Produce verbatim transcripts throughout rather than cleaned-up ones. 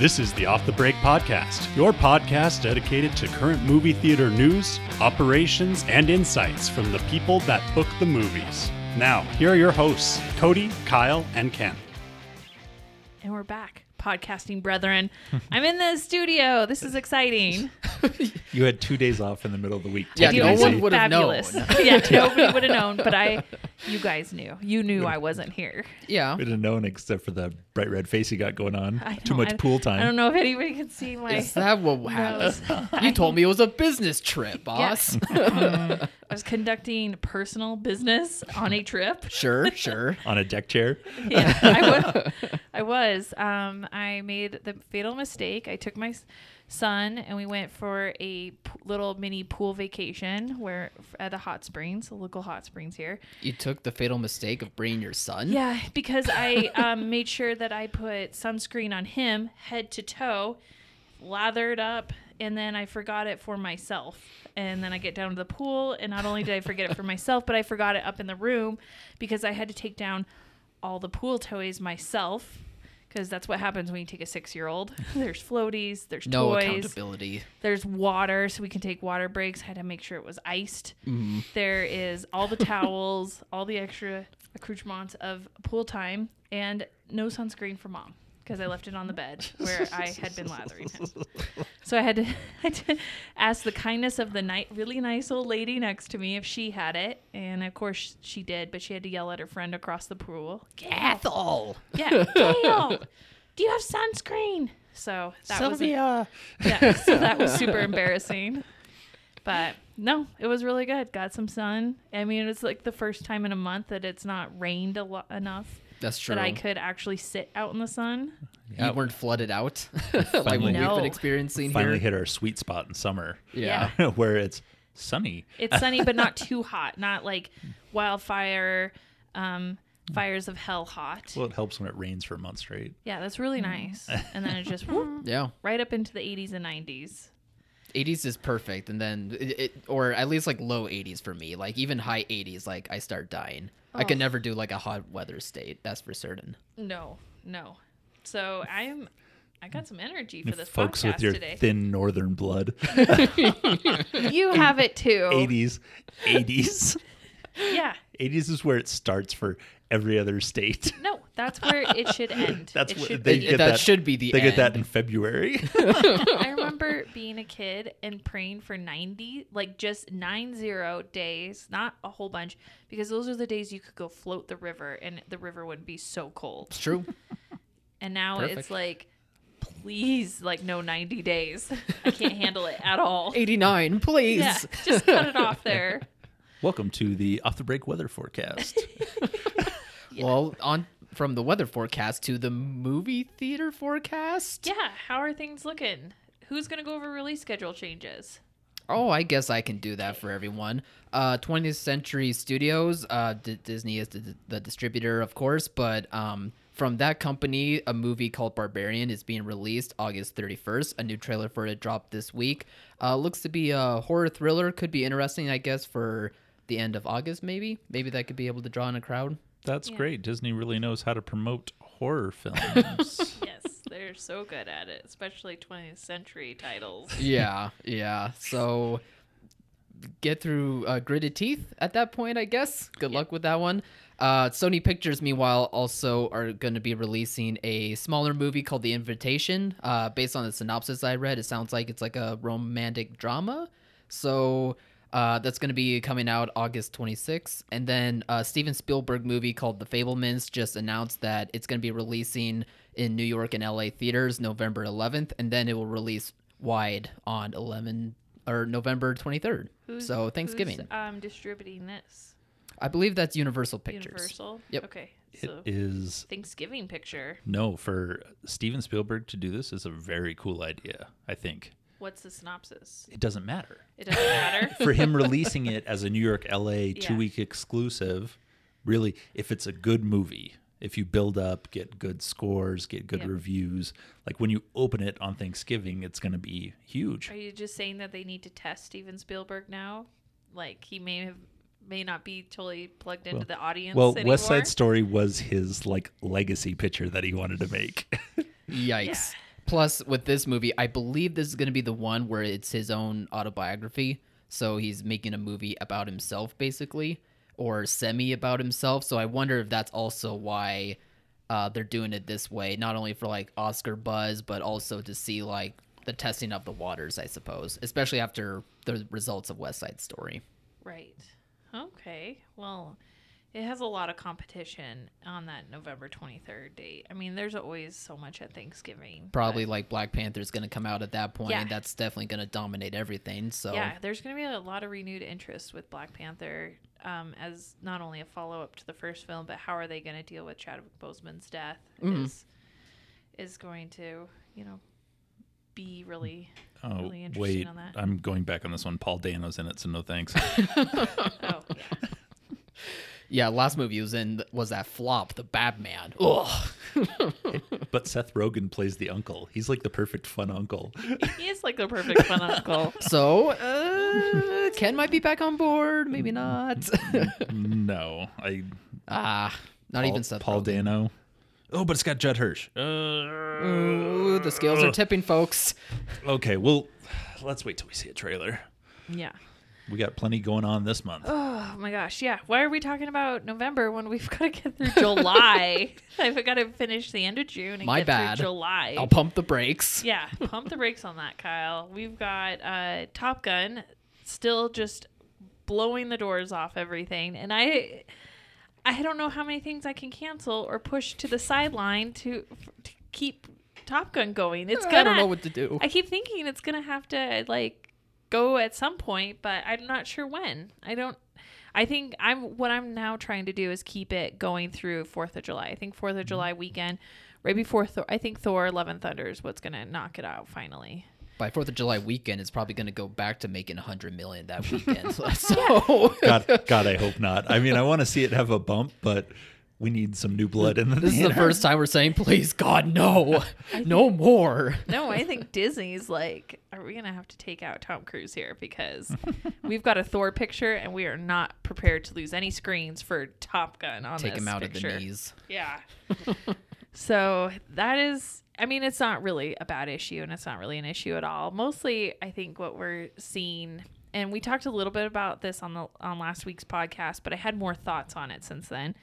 This is the Off the Break podcast, your podcast dedicated to current movie theater news, operations, and insights from the people that book the movies. Now, here are your hosts, Cody, Kyle, and Ken. And we're back, podcasting brethren. I'm in the studio. This is exciting. You had two days off in the middle of the week. Yeah, no one would have known. Yeah, nobody would have known, but I, you guys knew. You knew I wasn't here. Yeah. We'd have known except for the bright red face you got going on. Too much I, pool time. I don't know if anybody could see my Is that what happened? You told me it was a business trip, boss. Yes. um, I was conducting personal business on a trip. Sure, sure. On a deck chair. Yeah, I was. I, was. Um, I made the fatal mistake. I took my son and we went for a p- little mini pool vacation where at the hot springs, local hot springs here. You took the fatal mistake of bringing your son? Yeah, because I um, made sure that I put sunscreen on him head to toe, lathered up, and then I forgot it for myself. And then I get down to the pool, and not only did I forget it for myself, but I forgot it up in the room because I had to take down all the pool toys myself because that's what happens when you take a six-year-old. There's floaties, there's no toys. No accountability. There's water, so we can take water breaks. I had to make sure it was iced. Mm. There is all the towels, all the extra accoutrements of pool time, and no sunscreen for mom. Because I left it on the bed where I had been lathering him. So I had, to, I had to ask the kindness of the ni- really nice old lady next to me if she had it. And, of course, she did. But she had to yell at her friend across the pool. Gathol! Yeah, Gail! Do you have sunscreen? So that Sylvia. was a, yeah, so that was super embarrassing. But, no, it was really good. Got some sun. I mean, it's like the first time in a month that it's not rained a lo- enough. That's true. That I could actually sit out in the sun. Yeah. You weren't flooded out finally, like what no. we've been experiencing finally here. Hit our sweet spot in summer. Yeah. yeah. Where it's sunny. It's sunny, but not too hot. Not like wildfire, um, fires of hell hot. Well, it helps when it rains for a month straight. Yeah, that's really nice. And then it just, whoop, yeah, right up into the eighties and nineties. eighties is perfect. And then, it, it, or at least like low eighties for me. Like even high eighties, like I start dying. Oh. I could never do like a hot weather state. That's for certain. No, no. So I'm, I got some energy for this Folks podcast with your today. Thin northern blood. You have it too. Eighties, eighties. Yeah. Eighties is where it starts for every other state. No, that's where it should end. That's where they be. get that, that should be the. They end. Get that in February. I remember being a kid and praying for ninety, like just nine zero days, not a whole bunch, because those are the days you could go float the river and the river wouldn't be so cold. It's true. And now Perfect. It's like, please, like no ninety days. I can't handle it at all. eighty-nine, please. Yeah, just cut it off there. Welcome to the Off the Break weather forecast. Yeah. Well, on from the weather forecast to the movie theater forecast. Yeah, how are things looking? Who's going to go over release schedule changes? Oh, I guess I can do that for everyone. Uh, twentieth Century Studios, uh, D- Disney is the, the distributor, of course, but um, from that company, a movie called Barbarian is being released August thirty-first. A new trailer for it dropped this week. Uh, looks to be a horror thriller. Could be interesting, I guess, for the end of August, maybe maybe that could be able to draw in a crowd. That's yeah. great. Disney really knows how to promote horror films. Yes, they're so good at it, especially twentieth century titles. Yeah, yeah. So get through uh, gritted teeth at that point, I guess. Good yeah. luck with that one. Uh, Sony Pictures, meanwhile, also are going to be releasing a smaller movie called The Invitation. Uh, based on the synopsis I read, it sounds like it's like a romantic drama. So Uh, that's going to be coming out August twenty-sixth. And then a Steven Spielberg movie called The Fabelmans just announced that it's going to be releasing in New York and L A theaters November eleventh. And then it will release wide on November twenty-third. Who's, so Thanksgiving. Who's um, distributing this? I believe that's Universal Pictures. Universal? Yep. Okay. It so is Thanksgiving picture. No, for Steven Spielberg to do this is a very cool idea, I think. What's the synopsis? It doesn't matter. It doesn't matter? For him releasing it as a New York, L A two-week yeah. exclusive, really, if it's a good movie, if you build up, get good scores, get good yep. reviews, like when you open it on Thanksgiving, it's going to be huge. Are you just saying that they need to test Steven Spielberg now? Like he may have... may not be totally plugged into well, the audience well, anymore. Well, West Side Story was his like legacy picture that he wanted to make. Yikes. Yeah. Plus, with this movie, I believe this is going to be the one where it's his own autobiography. So he's making a movie about himself, basically, or semi about himself. So I wonder if that's also why uh, they're doing it this way, not only for like Oscar buzz, but also to see like the testing of the waters, I suppose, especially after the results of West Side Story. Right. Okay. Well, it has a lot of competition on that November twenty-third date. I mean, there's always so much at Thanksgiving. Probably but... like Black Panther's going to come out at that point. Yeah. And that's definitely going to dominate everything. So yeah, there's going to be a lot of renewed interest with Black Panther um, as not only a follow-up to the first film, but how are they going to deal with Chadwick Boseman's death mm. is is going to, you know, be really, oh, really interesting wait, on that. I'm going back on this one. Paul Dano's in it, so no thanks. oh, yeah. Yeah, last movie he was in was that flop, The Batman. Ugh. But Seth Rogen plays the uncle. He's like the perfect fun uncle. He is like the perfect fun uncle. So, uh, Ken might be back on board. Maybe not. No. I Ah, not Paul, even Seth Paul Rogen. Dano. Oh, but it's got Judd Hirsch. Uh, Ooh, the scales uh, are tipping, folks. Okay, well, let's wait till we see a trailer. Yeah. We got plenty going on this month. Oh, my gosh. Yeah. Why are we talking about November when we've got to get through July? I've got to finish the end of June and my get bad. through July. I'll pump the brakes. Yeah. Pump the brakes on that, Kyle. We've got uh, Top Gun still just blowing the doors off everything. And I I don't know how many things I can cancel or push to the sideline to, to keep Top Gun going. It's gonna, I don't know what to do. I keep thinking it's going to have to, like, go at some point, but I'm not sure when. I don't, I think I'm, what I'm now trying to do is keep it going through fourth of July. I think fourth of July weekend, right before, Thor, I think Thor, Love and Thunder is what's going to knock it out finally. By fourth of July weekend, it's probably going to go back to making one hundred million dollars that weekend. So God, God, I hope not. I mean, I want to see it have a bump, but we need some new blood in the This theater. Is the first time we're saying, please, God, no. Think, no more. No, I think Disney's like, are we going to have to take out Tom Cruise here? Because we've got a Thor picture, and we are not prepared to lose any screens for Top Gun on take this Take him out picture. Of the knees. Yeah. So that is, I mean, it's not really a bad issue, and it's not really an issue at all. Mostly, I think what we're seeing, and we talked a little bit about this on the on last week's podcast, but I had more thoughts on it since then.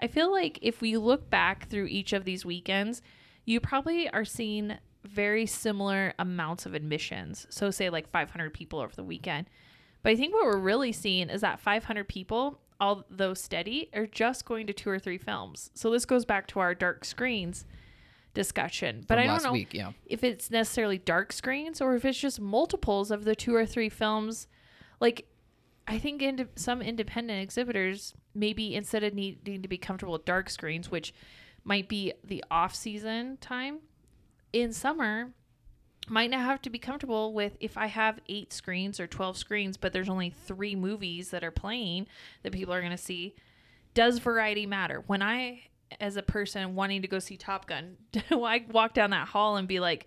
I feel like if we look back through each of these weekends, you probably are seeing very similar amounts of admissions. So say like five hundred people over the weekend. But I think what we're really seeing is that five hundred people, although steady, are just going to two or three films. So this goes back to our dark screens discussion. But From I don't last know week, yeah. if it's necessarily dark screens or if it's just multiples of the two or three films. Like, I think ind- some independent exhibitors maybe instead of needing to be comfortable with dark screens, which might be the off-season time in summer, might not have to be comfortable with if I have eight screens or twelve screens, but there's only three movies that are playing that people are going to see. Does variety matter? When I, as a person wanting to go see Top Gun, I walk down that hall and be like,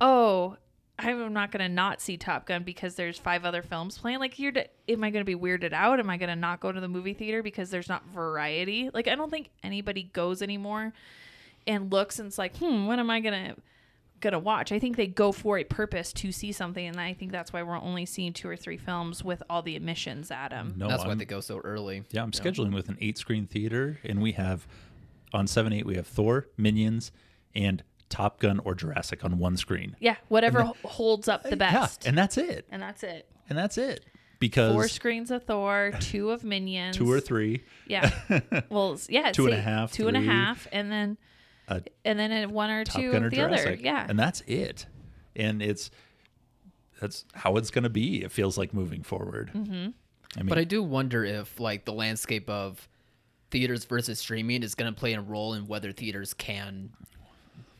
oh, I'm not going to not see Top Gun because there's five other films playing. Like, you're, d- am I going to be weirded out? Am I going to not go to the movie theater because there's not variety? Like, I don't think anybody goes anymore and looks and it's like, hmm, what am I going to going to watch? I think they go for a purpose to see something, and I think that's why we're only seeing two or three films with all the admissions, Adam. No, that's I'm, why they go so early. Yeah, I'm no. scheduling with an eight-screen theater, and we have, on seven eight, we have Thor, Minions, and Top Gun or Jurassic on one screen. Yeah, whatever then, holds up the best. Yeah, and that's it. And that's it. And that's it. Because four screens of Thor, two of Minions. Two or three. Yeah. Well, yeah. two and a half. Two three, and a half. And then a, and then one or Top two Gun of or the Jurassic. Other. Yeah. And that's it. And it's that's how it's going to be. It feels like moving forward. Mm-hmm. I mean, but I do wonder if like the landscape of theaters versus streaming is going to play a role in whether theaters can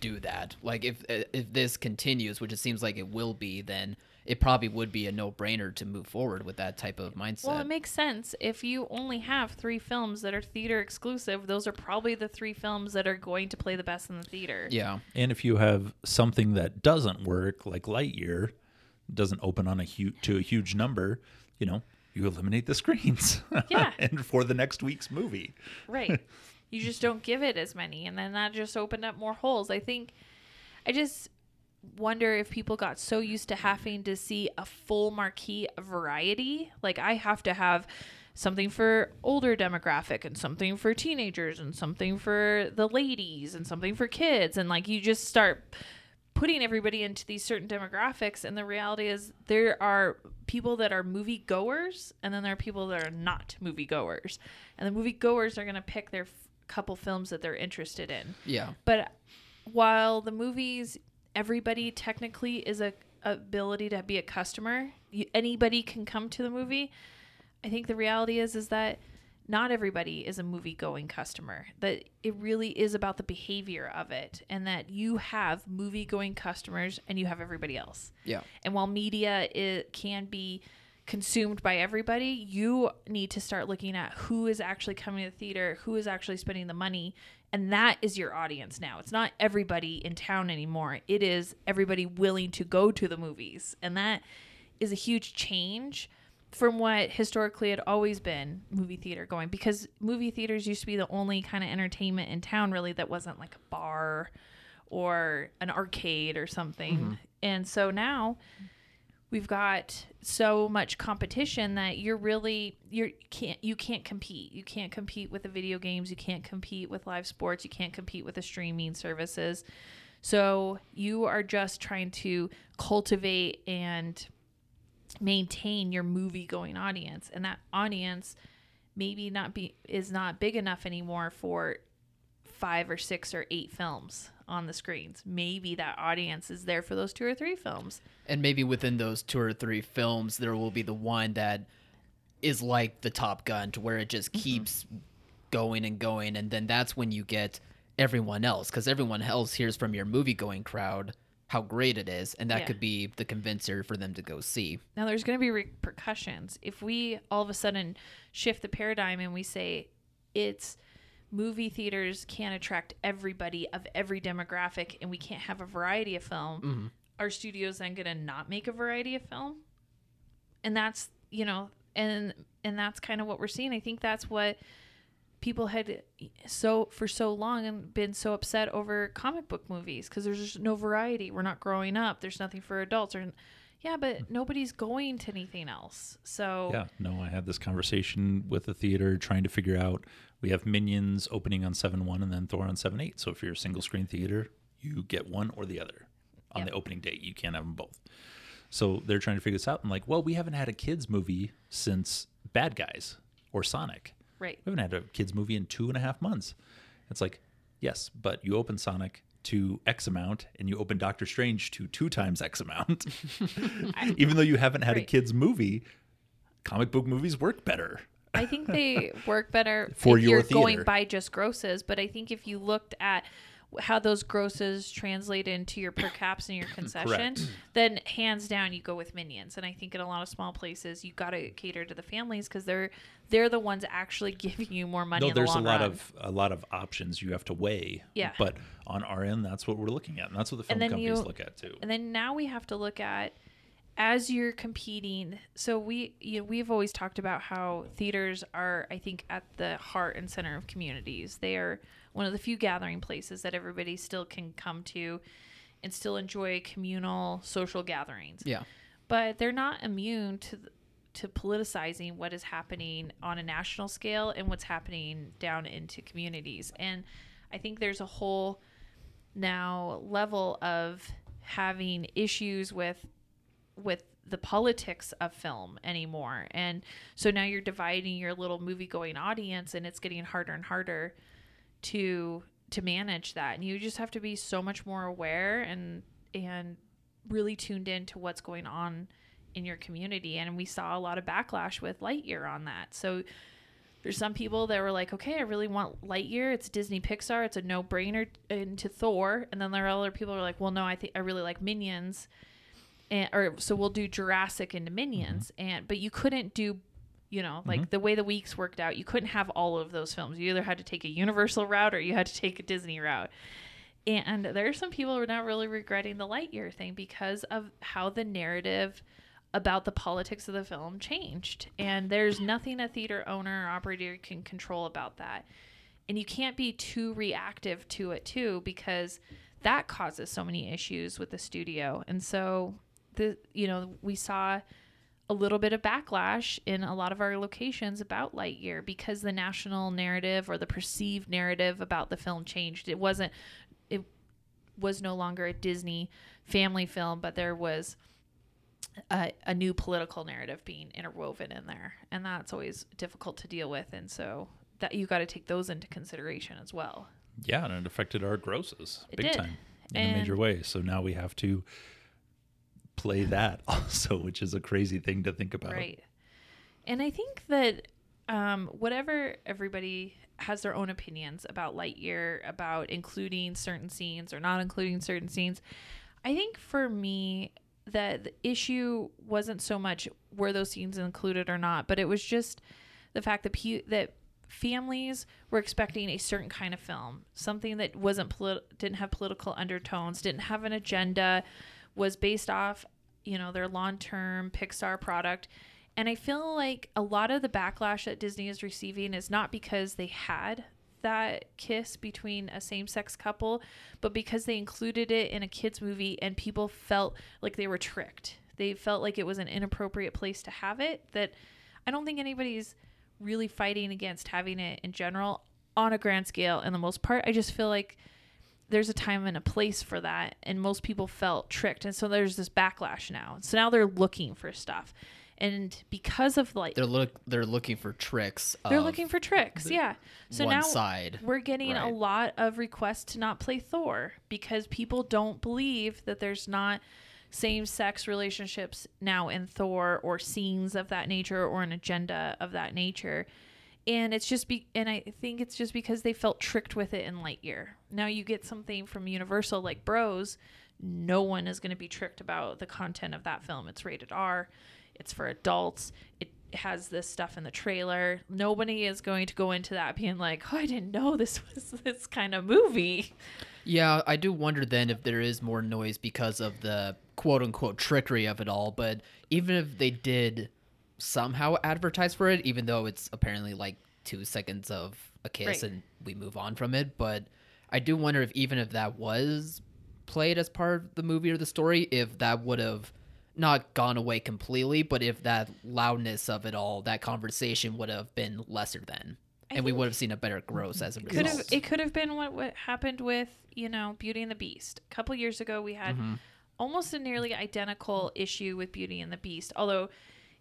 do that. Like if if this continues, which it seems like it will be, then it probably would be a no-brainer to move forward with that type of mindset. Well, it makes sense. If you only have three films that are theater exclusive, those are probably the three films that are going to play the best in the theater. Yeah. And if you have something that doesn't work, like Lightyear doesn't open on a huge to a huge number, you know, you eliminate the screens. Yeah. And for the next week's movie. Right. You just don't give it as many, and then that just opened up more holes. I think I just wonder if people got so used to having to see a full marquee of variety. Like, I have to have something for older demographic and something for teenagers and something for the ladies and something for kids. And like, you just start putting everybody into these certain demographics. And the reality is there are people that are movie goers and then there are people that are not movie goers, and the movie goers are going to pick their f- couple films that they're interested in. Yeah. But while the movies, everybody technically is a ability to be a customer. You, anybody can come to the movie. I think the reality is is that not everybody is a movie-going customer, that it really is about the behavior of it, and that you have movie-going customers and you have everybody else. Yeah. And while media it can be consumed by everybody, you need to start looking at who is actually coming to the theater, who is actually spending the money, and that is your audience now. It's not everybody in town anymore. It is everybody willing to go to the movies, and that is a huge change from what historically had always been movie theater going, because movie theaters used to be the only kind of entertainment in town really that wasn't like a bar or an arcade or something. Mm-hmm. And so now we've got so much competition that you're really, you're can't, you can't compete. You can't compete with the video games. You can't compete with live sports. You can't compete with the streaming services. So you are just trying to cultivate and maintain your movie going audience, and that audience maybe not be is not big enough anymore for five or six or eight films on the screens. Maybe that audience is there for those two or three films, and maybe within those two or three films there will be the one that is like the Top Gun, to where it just keeps mm-hmm. going and going, and then that's when you get everyone else, because everyone else hears from your movie going crowd how great it is, and that yeah. could be the convincer for them to go see. Now there's going to be repercussions if we all of a sudden shift the paradigm and we say it's movie theaters can't attract everybody of every demographic and we can't have a variety of film. Mm-hmm. Are studios then going to not make a variety of film? And that's, you know, and and that's kind of what we're seeing. I think that's what people had so for so long and been so upset over comic book movies, because there's just no variety. We're not growing up. There's nothing for adults. Or, yeah, but nobody's going to anything else. So yeah, no, I had this conversation with the theater trying to figure out, we have Minions opening on seven one and then Thor on seven eight. So if you're a single screen theater, you get one or the other on yep. the opening date. You can't have them both. So they're trying to figure this out. I'm like, well, we haven't had a kids movie since Bad Guys or Sonic. Right. We haven't had a kids movie in two and a half months. It's like, yes, but you open Sonic to X amount and you open Doctor Strange to two times X amount. I, Even though you haven't had right. a kids movie, comic book movies work better. I think they work better for if your you're theater. Going by just grosses. But I think if you looked at how those grosses translate into your per caps and your concession, then hands down you go with Minions. And I think in a lot of small places you got to cater to the families, because they're they're the ones actually giving you more money. No, in there's the long a lot run. of a lot of options you have to weigh. Yeah. But on our end, that's what we're looking at, and that's what the film companies you, look at too. And then now we have to look at, as you're competing. So we you know, we've always talked about how theaters are, I think, at the heart and center of communities. They are one of the few gathering places that everybody still can come to and still enjoy communal social gatherings. Yeah. But they're not immune to to politicizing what is happening on a national scale and what's happening down into communities. And I think there's a whole now level of having issues with with the politics of film anymore. And so now you're dividing your little movie-going audience, and it's getting harder and harder to to manage that, and you just have to be so much more aware and and really tuned in to what's going on in your community. And we saw a lot of backlash with Lightyear on that. So there's some people that were like, okay, I really want Lightyear, it's Disney Pixar, it's a no-brainer, into Thor. And then there are other people who are like, well, no, I think I really like Minions, and or so we'll do Jurassic into Minions. Mm-hmm. And but you couldn't do, you know, like mm-hmm. the way the weeks worked out, you couldn't have all of those films. You either had to take a Universal route or you had to take a Disney route. And there are some people who are not really regretting the Lightyear thing because of how the narrative about the politics of the film changed. And there's nothing a theater owner or operator can control about that. And you can't be too reactive to it too, because that causes so many issues with the studio. And so, the you know, we saw a little bit of backlash in a lot of our locations about Lightyear because the national narrative or the perceived narrative about the film changed. It wasn't, it was no longer a Disney family film, but there was a, a new political narrative being interwoven in there. And that's always difficult to deal with. And so that you got to take those into consideration as well. Yeah, and it affected our grosses it big did. time in and a major way. So now we have to play that also, which is a crazy thing to think about. Right. And I think that um, whatever everybody has their own opinions about Lightyear, about including certain scenes or not including certain scenes, I think for me that the issue wasn't so much were those scenes included or not, but it was just the fact that pe- that families were expecting a certain kind of film, something that wasn't polit- didn't have political undertones, didn't have an agenda, was based off, you know, their long-term Pixar product. And I feel like a lot of the backlash that Disney is receiving is not because they had that kiss between a same-sex couple, but because they included it in a kids movie and people felt like they were tricked. They felt like it was an inappropriate place to have it, that I don't think anybody's really fighting against having it in general on a grand scale. And the most part, I just feel like there's a time and a place for that, and most people felt tricked, and so there's this backlash now. So now they're looking for stuff, and because of like they're look they're looking for tricks. They're looking for tricks, yeah. So now side. we're getting right. a lot of requests to not play Thor because people don't believe that there's not same-sex relationships now in Thor or scenes of that nature or an agenda of that nature. And it's just be, and I think it's just because they felt tricked with it in Lightyear. Now you get something from Universal like Bros, no one is going to be tricked about the content of that film. It's rated R, it's for adults, it has this stuff in the trailer. Nobody is going to go into that being like, oh, I didn't know this was this kind of movie. Yeah, I do wonder then if there is more noise because of the quote-unquote trickery of it all. But even if they did somehow advertise for it, even though it's apparently like two seconds of a kiss, right, and we move on from it, but I do wonder if even if that was played as part of the movie or the story, if that would have not gone away completely, but if that loudness of it all, that conversation would have been lesser then, I and we would have seen a better gross as a result. Have, it could have been what, what happened with, you know, Beauty and the Beast a couple years ago. We had mm-hmm. almost a nearly identical issue with Beauty and the Beast, although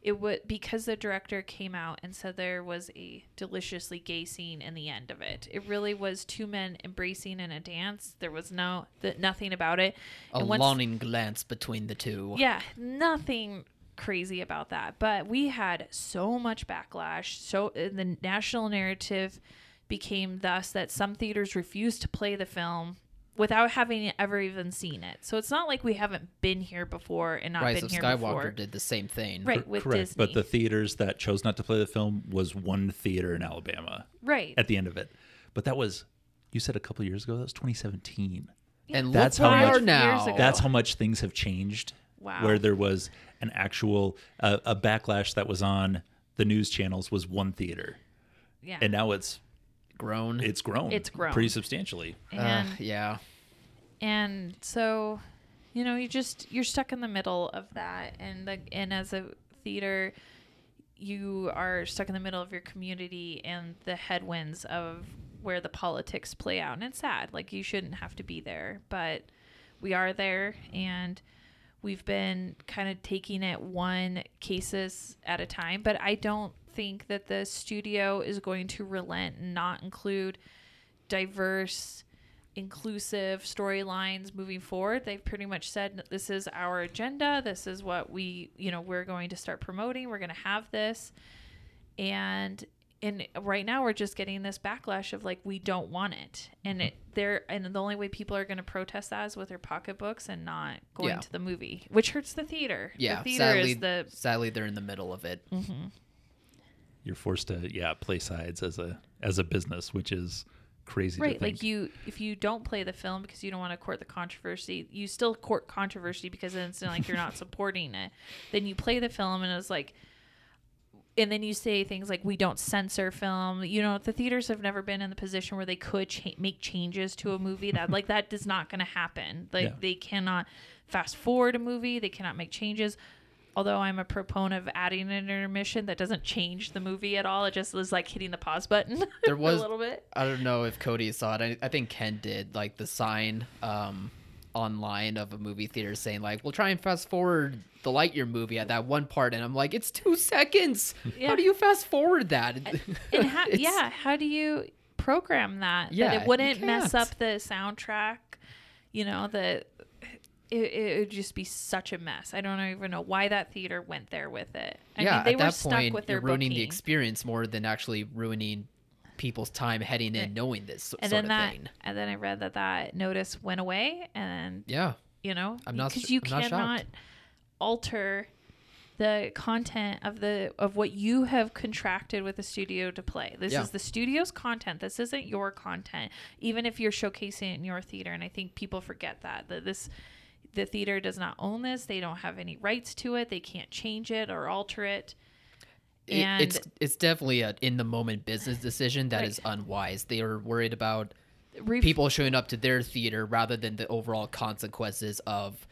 it would, because the director came out and said there was a deliciously gay scene in the end of it. It really was two men embracing in a dance. There was no the, nothing about it. A and once, longing glance between the two. Yeah, nothing crazy about that. But we had so much backlash. So uh, the national narrative became thus that some theaters refused to play the film without having ever even seen it. So it's not like we haven't been here before and not Rise been here Skywalker before. Rise of Skywalker did the same thing. Right, with Correct. Disney. But the theaters that chose not to play the film was one theater in Alabama. Right. At the end of it. But that was, you said a couple of years ago, that was twenty seventeen. Yeah. And that's look where we are now. That's how much things have changed. Wow. Where there was an actual, uh, a backlash that was on the news channels was one theater. Yeah. And now it's grown. It's grown. It's grown. Pretty substantially. And uh, yeah. And so, you know, you just, you're stuck in the middle of that. And the, and as a theater, you are stuck in the middle of your community and the headwinds of where the politics play out. And it's sad. Like, you shouldn't have to be there. But we are there. And we've been kind of taking it one cases at a time. But I don't think that the studio is going to relent and not include diverse, inclusive storylines moving forward. They've pretty much said, this is our agenda, this is what we, you know, we're going to start promoting, we're going to have this. And and right now we're just getting this backlash of like, we don't want it. And it there and the only way people are going to protest that is with their pocketbooks and not going yeah. to the movie, which hurts the theater. Yeah, the theater sadly, is the sadly they're in the middle of it. Mm-hmm. You're forced to yeah play sides as a as a business, which is crazy right to think. Like, you if you don't play the film because you don't want to court the controversy, you still court controversy because then it's like you're not supporting it. Then you play the film and it's like, and then you say things like, we don't censor film. You know, the theaters have never been in the position where they could cha- make changes to a movie. That like that is not going to happen. Like yeah. they cannot fast forward a movie. They cannot make changes. Although I'm a proponent of adding an intermission that doesn't change the movie at all. It just is like hitting the pause button there was, a little bit. I don't know if Cody saw it. I, I think Ken did, like the sign um, online of a movie theater saying like, we'll try and fast forward the Lightyear movie at that one part. And I'm like, it's two seconds. Yeah. How do you fast forward that? And, and how, yeah. How do you program that? Yeah, that it wouldn't mess up the soundtrack, you know, the... It, it would just be such a mess. I don't even know why that theater went there with it. I yeah, mean, they at were that stuck point, with their you're ruining booking. The experience more than actually ruining people's time heading in, knowing this and sort then of that, thing. And then I read that that notice went away, and yeah, you know, because you I'm cannot alter the content of the of what you have contracted with the studio to play. This yeah. is the studio's content. This isn't your content, even if you're showcasing it in your theater. And I think people forget that that this. The theater does not own this. They don't have any rights to it. They can't change it or alter it. And it's it's definitely an in-the-moment business decision that right. is unwise. They are worried about Ref- people showing up to their theater rather than the overall consequences of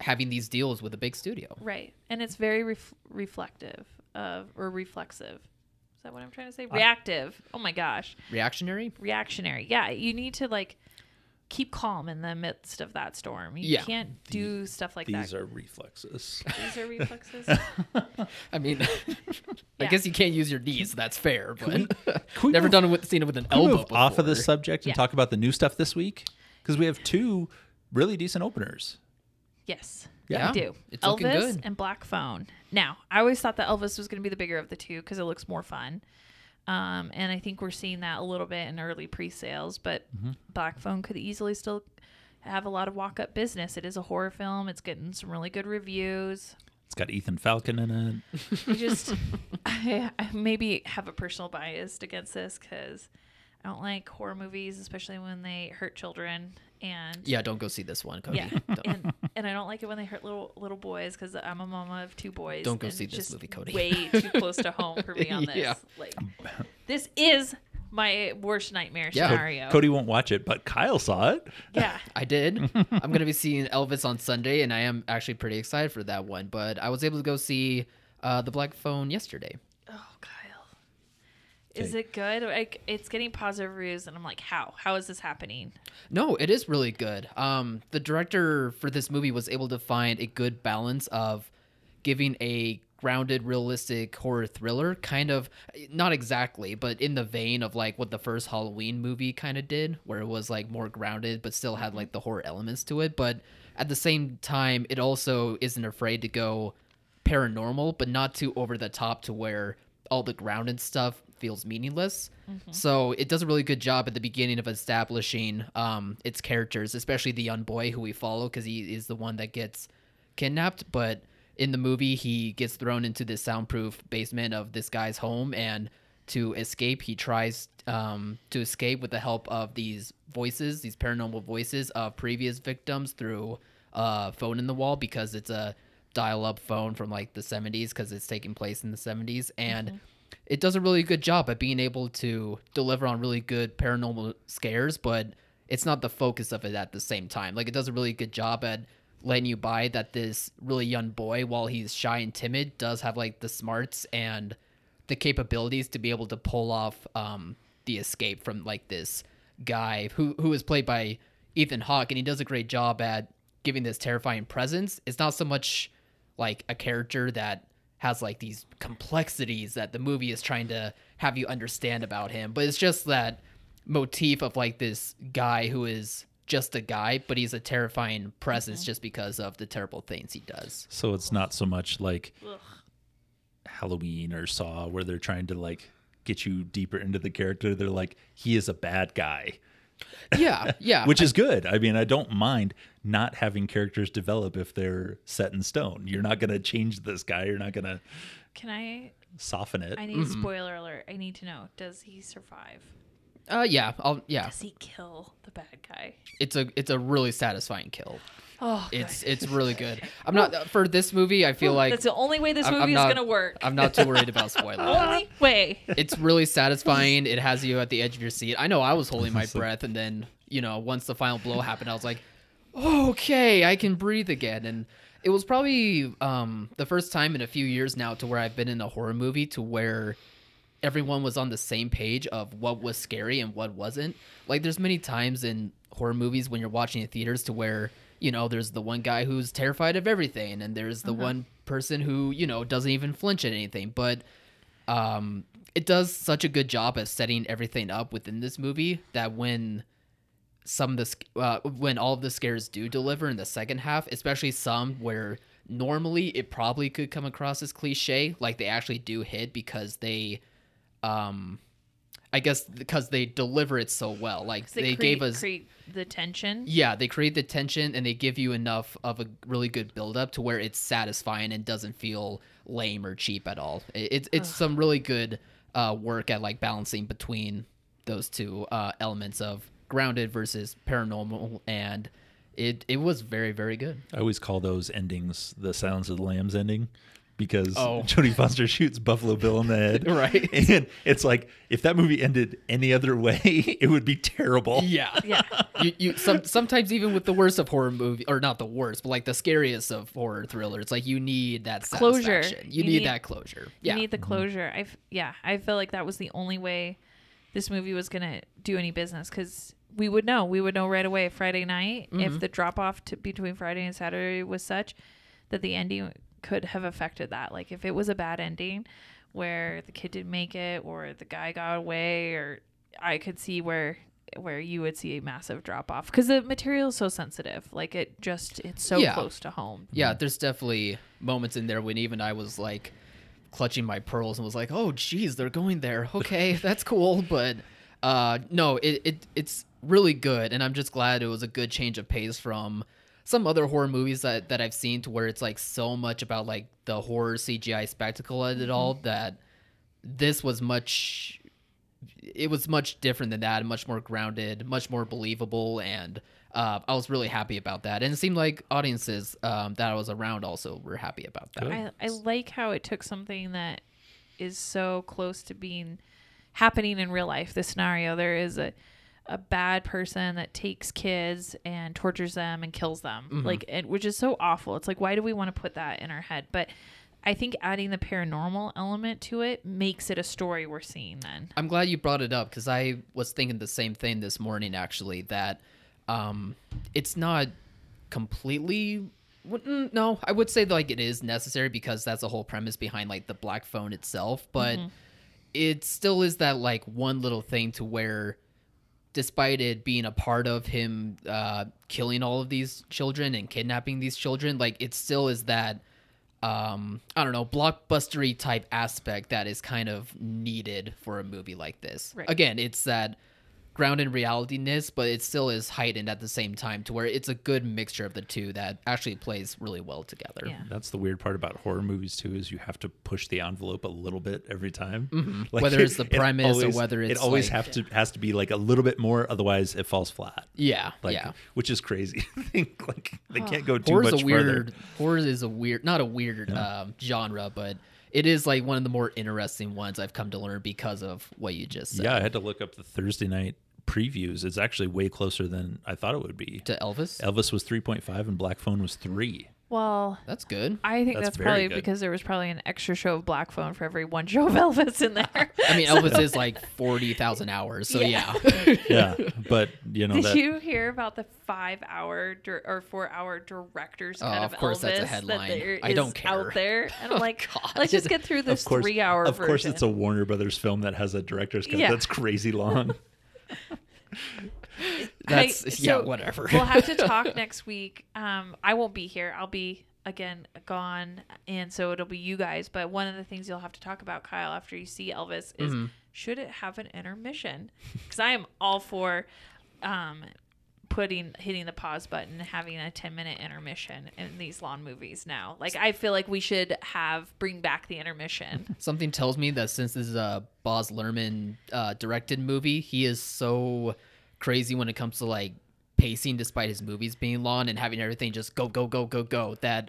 having these deals with a big studio. Right. And it's very ref- reflective of or reflexive. Is that what I'm trying to say? Reactive. Uh, oh, my gosh. Reactionary? Reactionary. Yeah. You need to, like... keep calm in the midst of that storm. You yeah. can't do these, stuff like these that. These are reflexes. These are reflexes. I mean, yeah. I guess you can't use your knees. So that's fair, but we, never move, done with seen it with an elbow. Move before. Off of this subject and yeah. talk about the new stuff this week because we have two really decent openers. Yes, yeah. we do. It's Elvis and Black Phone. Now, I always thought that Elvis was going to be the bigger of the two because it looks more fun. Um, and I think we're seeing that a little bit in early pre-sales, but mm-hmm. Black Phone could easily still have a lot of walk-up business. It is a horror film. It's getting some really good reviews. It's got Ethan Falcon in it. I just I, I maybe have a personal bias against this because I don't like horror movies, especially when they hurt children. And yeah, don't go see this one, Cody. Yeah, and, and I don't like it when they hurt little little boys because I'm a mama of two boys. Don't go see this movie, Cody. Way too close to home for me on this. Yeah. Like, this is my worst nightmare yeah. scenario. Cody won't watch it, but Kyle saw it. Yeah, I did. I'm gonna be seeing Elvis on Sunday, and I am actually pretty excited for that one. But I was able to go see uh, The Black Phone yesterday. Oh, Kyle. Okay. Is it good? Like, it's getting positive reviews, and I'm like, how? How is this happening? No, it is really good. Um, the director for this movie was able to find a good balance of giving a grounded, realistic horror thriller, kind of, not exactly, but in the vein of, like, what the first Halloween movie kind of did, where it was, like, more grounded, but still had, like, the horror elements to it. But at the same time, it also isn't afraid to go paranormal, but not too over the top to where all the grounded stuff feels meaningless. Mm-hmm. So it does a really good job at the beginning of establishing um, its characters, especially the young boy who we follow because he is the one that gets kidnapped. But in the movie, he gets thrown into this soundproof basement of this guy's home. And to escape, he tries um, to escape with the help of these voices, these paranormal voices of previous victims through a uh, phone in the wall because it's a dial-up phone from like the seventies because it's taking place in the seventies. And mm-hmm. it does a really good job at being able to deliver on really good paranormal scares, but it's not the focus of it at the same time. Like, it does a really good job at letting you buy that this really young boy, while he's shy and timid, does have, like, the smarts and the capabilities to be able to pull off um, the escape from, like, this guy who who is played by Ethan Hawke, and he does a great job at giving this terrifying presence. It's not so much, like, a character that has like these complexities that the movie is trying to have you understand about him. But it's just that motif of like this guy who is just a guy, but he's a terrifying presence mm-hmm. just because of the terrible things he does. So it's not so much like Ugh. Halloween or Saw where they're trying to like get you deeper into the character. They're like, he is a bad guy. Yeah, yeah. Which is good. I mean, I don't mind not having characters develop if they're set in stone. You're not going to change this guy. You're not going to Can I soften it. I need mm-hmm. spoiler alert. I need to know. Does he survive? Uh yeah, I'll yeah. Does he kill the bad guy? It's a it's a really satisfying kill. Oh, it's it's really good. I'm not for this movie. I feel like that's the only way this movie I'm, I'm not, is gonna work. I'm not too worried about spoilers. Only way. It's really satisfying. It has you at the edge of your seat. I know I was holding my breath, and then you know once the final blow happened, I was like, okay, I can breathe again. And it was probably um, the first time in a few years now to where I've been in a horror movie to where everyone was on the same page of what was scary and what wasn't. Like there's many times in horror movies when you're watching in theaters to where, you know, there's the one guy who's terrified of everything and there's the mm-hmm. one person who, you know, doesn't even flinch at anything. But um, it does such a good job at setting everything up within this movie that when some of the, uh, when all of the scares do deliver in the second half, especially some where normally it probably could come across as cliche, like they actually do hit because they, um, I guess because they deliver it so well, like they, they create, gave us create the tension. Yeah. They create the tension and they give you enough of a really good buildup to where it's satisfying and doesn't feel lame or cheap at all. It, it's, it's Ugh. some really good, uh, work at like balancing between those two, uh, elements of grounded versus paranormal, and it it was very very good. I always call those endings the Silence of the Lambs ending because oh. Jodie Foster shoots Buffalo Bill in the head, right? And it's like if that movie ended any other way, it would be terrible. Yeah, yeah. you, you some, sometimes even with the worst of horror movie, or not the worst, but like the scariest of horror thrillers, like you need that closure. You, you need, need that closure. Yeah, you need the closure. Mm-hmm. I yeah, I feel like that was the only way this movie was gonna do any business because. We would know. We would know right away Friday night mm-hmm. if the drop-off to between Friday and Saturday was such that the ending could have affected that. Like, if it was a bad ending where the kid didn't make it or the guy got away, or I could see where where you would see a massive drop-off. Because the material is so sensitive. Like, it just, it's so yeah. close to home. Yeah, there's definitely moments in there when even I was, like, clutching my pearls and was like, oh, geez, they're going there. Okay, that's cool. But, uh, no, it, it it's... really good, and I'm just glad it was a good change of pace from some other horror movies that, that I've seen to where it's like so much about like the horror C G I spectacle of it all that this was much it was much different than that, and much more grounded, much more believable, and uh, I was really happy about that, and it seemed like audiences um, that I was around also were happy about that. I, I like how it took something that is so close to being happening in real life. The scenario there is a a bad person that takes kids and tortures them and kills them mm-hmm. like it, which is so awful. It's like, why do we want to put that in our head? But I think adding the paranormal element to it makes it a story we're seeing then. I'm glad you brought it up because I was thinking the same thing this morning actually, that um it's not completely no I would say that, like, it is necessary because that's the whole premise behind like the Black Phone itself, but mm-hmm. it still is that like one little thing to where despite it being a part of him uh, killing all of these children and kidnapping these children, like it still is that, um, I don't know, blockbustery type aspect that is kind of needed for a movie like this. Right. Again, it's that grounded reality-ness, but it still is heightened at the same time to where it's a good mixture of the two that actually plays really well together. Yeah. That's the weird part about horror movies too, is you have to push the envelope a little bit every time. Mm-hmm. Like, whether it's the premise it always, or whether it's it always like, have to has to be like a little bit more, otherwise it falls flat. Yeah, like, yeah. Which is crazy. Like they oh. can't go too Horror's much a weird, further. Horror is a weird, not a weird yeah. um, genre, but it is like one of the more interesting ones I've come to learn because of what you just said. Yeah, I had to look up the Thursday night previews. It's actually way closer than I thought it would be. To Elvis? Elvis was three point five and Black Phone was three. Well, that's good. I think that's, that's probably good. Because there was probably an extra show of Black Phone for every one show of Elvis in there. I mean, Elvis is like forty thousand hours, so yeah. Yeah, yeah. But, you know. Did that... you hear about the five-hour dir- or four-hour director's cut oh, of Elvis? Of course, Elvis, that's a headline. That I don't care. Out there. And I'm like, oh, let's just get through this course, three-hour of version. Of course, it's a Warner Brothers film that has a director's cut yeah. that's crazy long. That's I, yeah so whatever we'll have to talk next week. um I won't be here, I'll be again gone, and so it'll be you guys, but one of the things you'll have to talk about, Kyle, after you see Elvis is mm-hmm. should it have an intermission, because I am all for um putting hitting the pause button and having a ten minute intermission in these long movies now. Like, I feel like we should have bring back the intermission. Something tells me that since this is a Baz Luhrmann uh directed movie, he is so crazy when it comes to like pacing despite his movies being long and having everything just go, go, go, go, go, that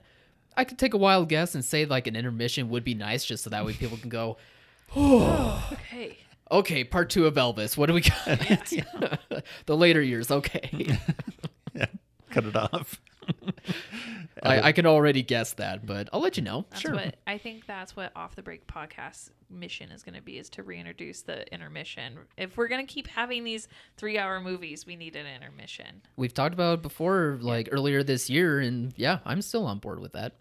I could take a wild guess and say like an intermission would be nice just so that way people can go, oh, okay. Okay, part two of Elvis. What do we got? Yeah, yeah. The later years, okay. Yeah, cut it off. I, I can already guess that, but I'll let you know. That's sure. What, I think that's what Off the Break podcast mission is going to be, is to reintroduce the intermission. If we're going to keep having these three-hour movies, we need an intermission. We've talked about it before, like yeah. earlier this year, and yeah, I'm still on board with that.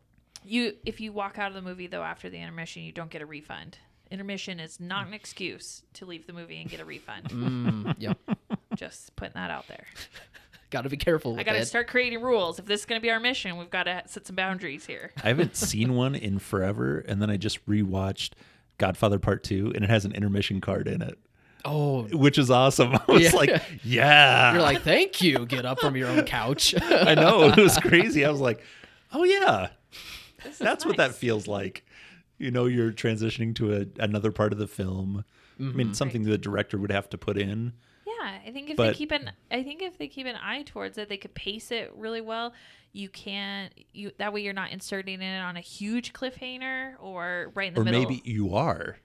You, if you walk out of the movie, though, after the intermission, you don't get a refund. Intermission is not an excuse to leave the movie and get a refund. Mm, yep. Just putting that out there. Got to be careful with I got to start creating rules. If this is going to be our mission, we've got to set some boundaries here. I haven't seen one in forever, and then I just rewatched Godfather Part Two, and it has an intermission card in it. Oh. Which is awesome. I was yeah. like, yeah. You're like, thank you. Get up from your own couch. I know. It was crazy. I was like, oh, yeah. That's nice. What that feels like. You know, you're transitioning to a, another part of the film. Mm-hmm. I mean, something right. the director would have to put in. Yeah, I think if but, they keep an, I think if they keep an eye towards it, they could pace it really well. You can't, you that way you're not inserting it on a huge cliffhanger or right in the or middle. Or maybe you are.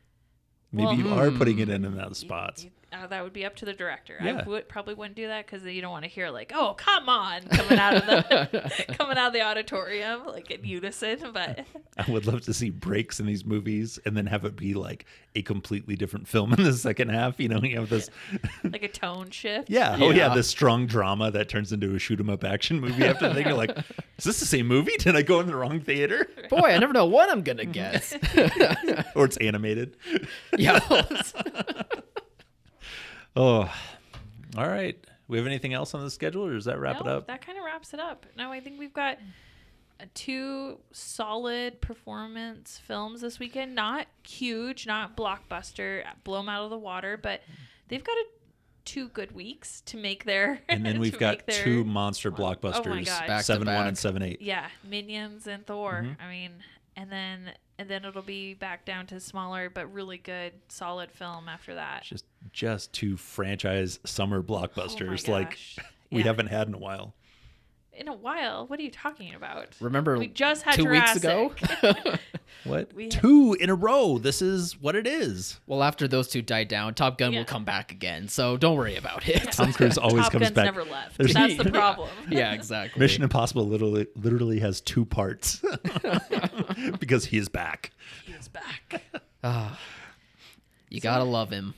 Maybe well, you hmm. are putting it in in those spots. You, you, uh, that would be up to the director. Yeah. I would, probably wouldn't do that because you don't want to hear like, "Oh, come on!" coming out of the coming out of the auditorium like in unison. But I would love to see breaks in these movies and then have it be like a completely different film in the second half. You know, you have this like a tone shift. Yeah. yeah. Oh yeah, this strong drama that turns into a shoot 'em up action movie after the thing. You're like, "Is this the same movie? Did I go in the wrong theater?" Boy, I never know what I'm gonna guess. Or it's animated. Yeah. Oh, all right. We have anything else on the schedule, or does that wrap no, it up? That kind of wraps it up. No, I think we've got two solid performance films this weekend. Not huge, not blockbuster, blow them out of the water, but they've got a, two good weeks to make their. And then we've got their, two monster blockbusters, oh back seven to back. one and seven eight. Yeah, Minions and Thor. Mm-hmm. I mean. And then and then it'll be back down to smaller but really good solid film after that. Just just two franchise summer blockbusters oh like we yeah. haven't had in a while. In a while? What are you talking about? Remember we just had two Jurassic. Weeks ago? What? We two had... in a row. This is what it is. Well, after those two die down, Top Gun yeah. will come back again. So don't worry about it. Yeah. Tom Cruise always Top comes Gun's back. Never left. There's... That's the problem. Yeah. yeah, exactly. Mission Impossible literally literally has two parts because he is back. He is back. Oh, you so, gotta love him.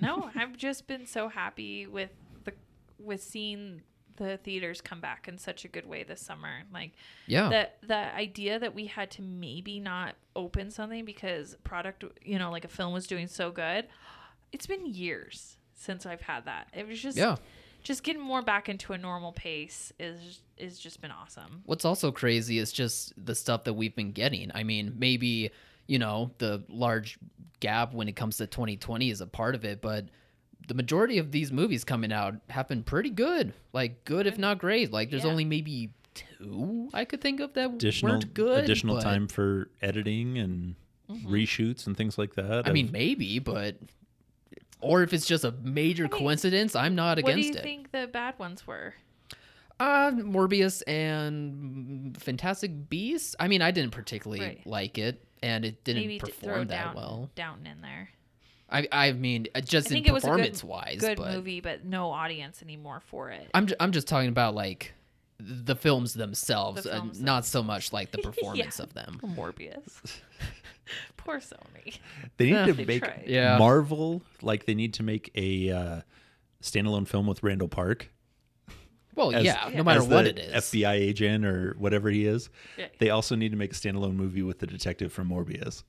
No, I've just been so happy with the with seeing the theaters come back in such a good way this summer. Like yeah. the, the idea that we had to maybe not open something because product, you know, like a film was doing so good. It's been years since I've had that. It was just, yeah. just getting more back into a normal pace is, is just been awesome. What's also crazy is just the stuff that we've been getting. I mean, maybe, you know, the large gap when it comes to twenty twenty is a part of it, but the majority of these movies coming out have been pretty good. Like, good if not great. Like, there's yeah. only maybe two I could think of that additional, weren't good. Additional but... time for editing and mm-hmm. reshoots and things like that. I I've... mean, maybe, but... Or if it's just a major I mean, coincidence, I'm not against it. What do you it. think the bad ones were? Uh, Morbius and Fantastic Beasts. I mean, I didn't particularly right. like it, and it didn't maybe perform that down, well. Downton in there. I I mean, just I in performance-wise. Good, good but movie, but no audience anymore for it. I'm, ju- I'm just talking about, like, the films themselves, the films uh, not so much, like, the performance yeah. of them. Morbius. Poor Sony. They need yeah. to they make yeah. Marvel, like, they need to make a uh, standalone film with Randall Park. Well, as, yeah, no matter what it is. F B I agent or whatever he is. Yeah. They also need to make a standalone movie with the detective from Morbius.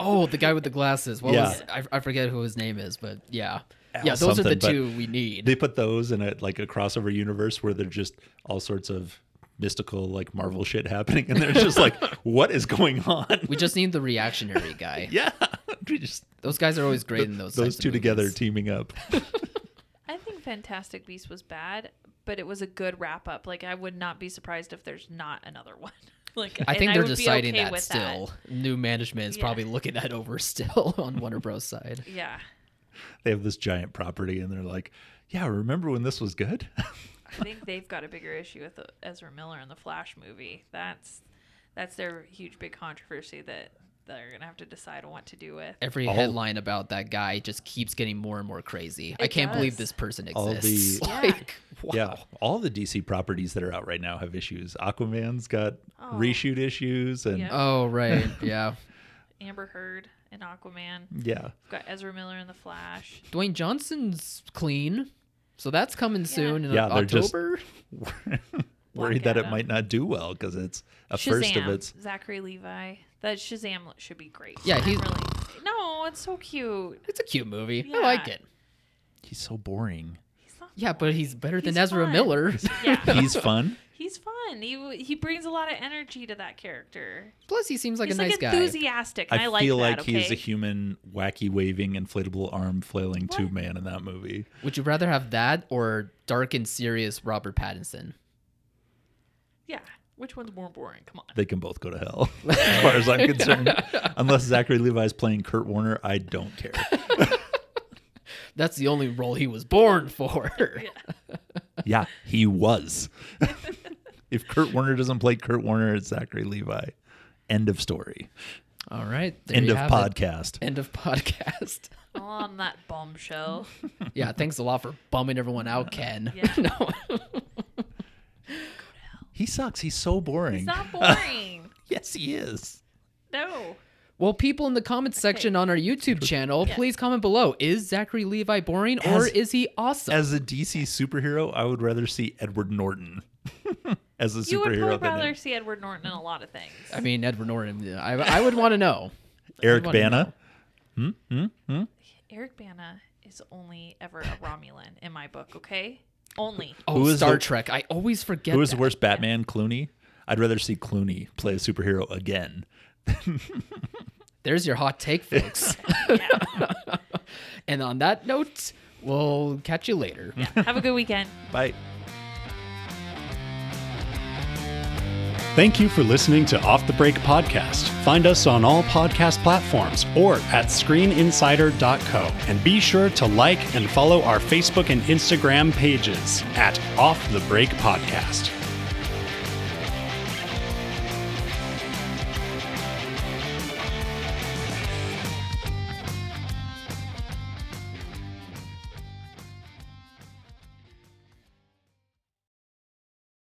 Oh, the guy with the glasses. What yeah. was I, I forget who his name is, but yeah. Al yeah, those are the two we need. They put those in a like a crossover universe where there's just all sorts of mystical like Marvel shit happening and they're just like, what is going on? We just need the reactionary guy. yeah. We just, those guys are always great the, in those Those two together teaming up. I think Fantastic Beasts was bad, but it was a good wrap up. Like I would not be surprised if there's not another one. Like, I think they're I deciding okay that still. That. New management is yeah. probably looking that over still on Warner Bros. Side. Yeah. They have this giant property and they're like, yeah, remember when this was good? I think they've got a bigger issue with Ezra Miller in the Flash movie. That's that's their huge big controversy that they're gonna have to decide on what to do with. Every all, headline about that guy just keeps getting more and more crazy. I can't does. believe this person exists. All the, like, yeah. Wow. yeah, all the D C properties that are out right now have issues. Aquaman's got oh. reshoot issues, and yep. oh right, yeah. Amber Heard and Aquaman. Yeah, we've got Ezra Miller in the Flash. Dwayne Johnson's clean, so that's coming yeah. soon in yeah, October. They're just worried that it him. might not do well because it's a Shazam, first of its. Zachary Levi. That Shazam should be great. Yeah, he's really. No, it's so cute. It's a cute movie. Yeah. I like it. He's so boring. He's not. Yeah, boring. But he's better he's than fun. Ezra Miller. Yeah. He's fun. He's fun. He he brings a lot of energy to that character. Plus, he seems like he's a like nice guy. He's enthusiastic. And I, I like feel that, like okay? he's a human, wacky waving, inflatable arm flailing what? tube man in that movie. Would you rather have that or dark and serious Robert Pattinson? Yeah. Which one's more boring? Come on. They can both go to hell, as far as I'm concerned. Unless Zachary Levi's playing Kurt Warner, I don't care. That's the only role he was born for. Yeah, yeah he was. If Kurt Warner doesn't play Kurt Warner, it's Zachary Levi. End of story. All right. End of podcast. It. End of podcast. All on that bombshell. Yeah, thanks a lot for bumming everyone out, Ken. Yeah. No. He sucks. He's so boring. He's not boring. Uh, yes, he is. No. Well, people in the comments section okay. on our YouTube channel, yeah. please comment below. Is Zachary Levi boring as, or is he awesome? As a D C superhero, I would rather see Edward Norton as a superhero. You would probably rather him. see Edward Norton in a lot of things. I mean, Edward Norton, I, I would want to know. Eric Bana? Know. Hmm? Hmm? Hmm? Eric Bana is only ever a Romulan in my book, okay? Only. Oh, who is Star the, Trek. I always forget Who is that. the worst Batman? Clooney? I'd rather see Clooney play a superhero again. There's your hot take, folks. And on that note, we'll catch you later. Yeah. Have a good weekend. Bye. Thank you for listening to Off the Break Podcast. Find us on all podcast platforms or at screen insider dot co. And be sure to like and follow our Facebook and Instagram pages at Off the Break Podcast.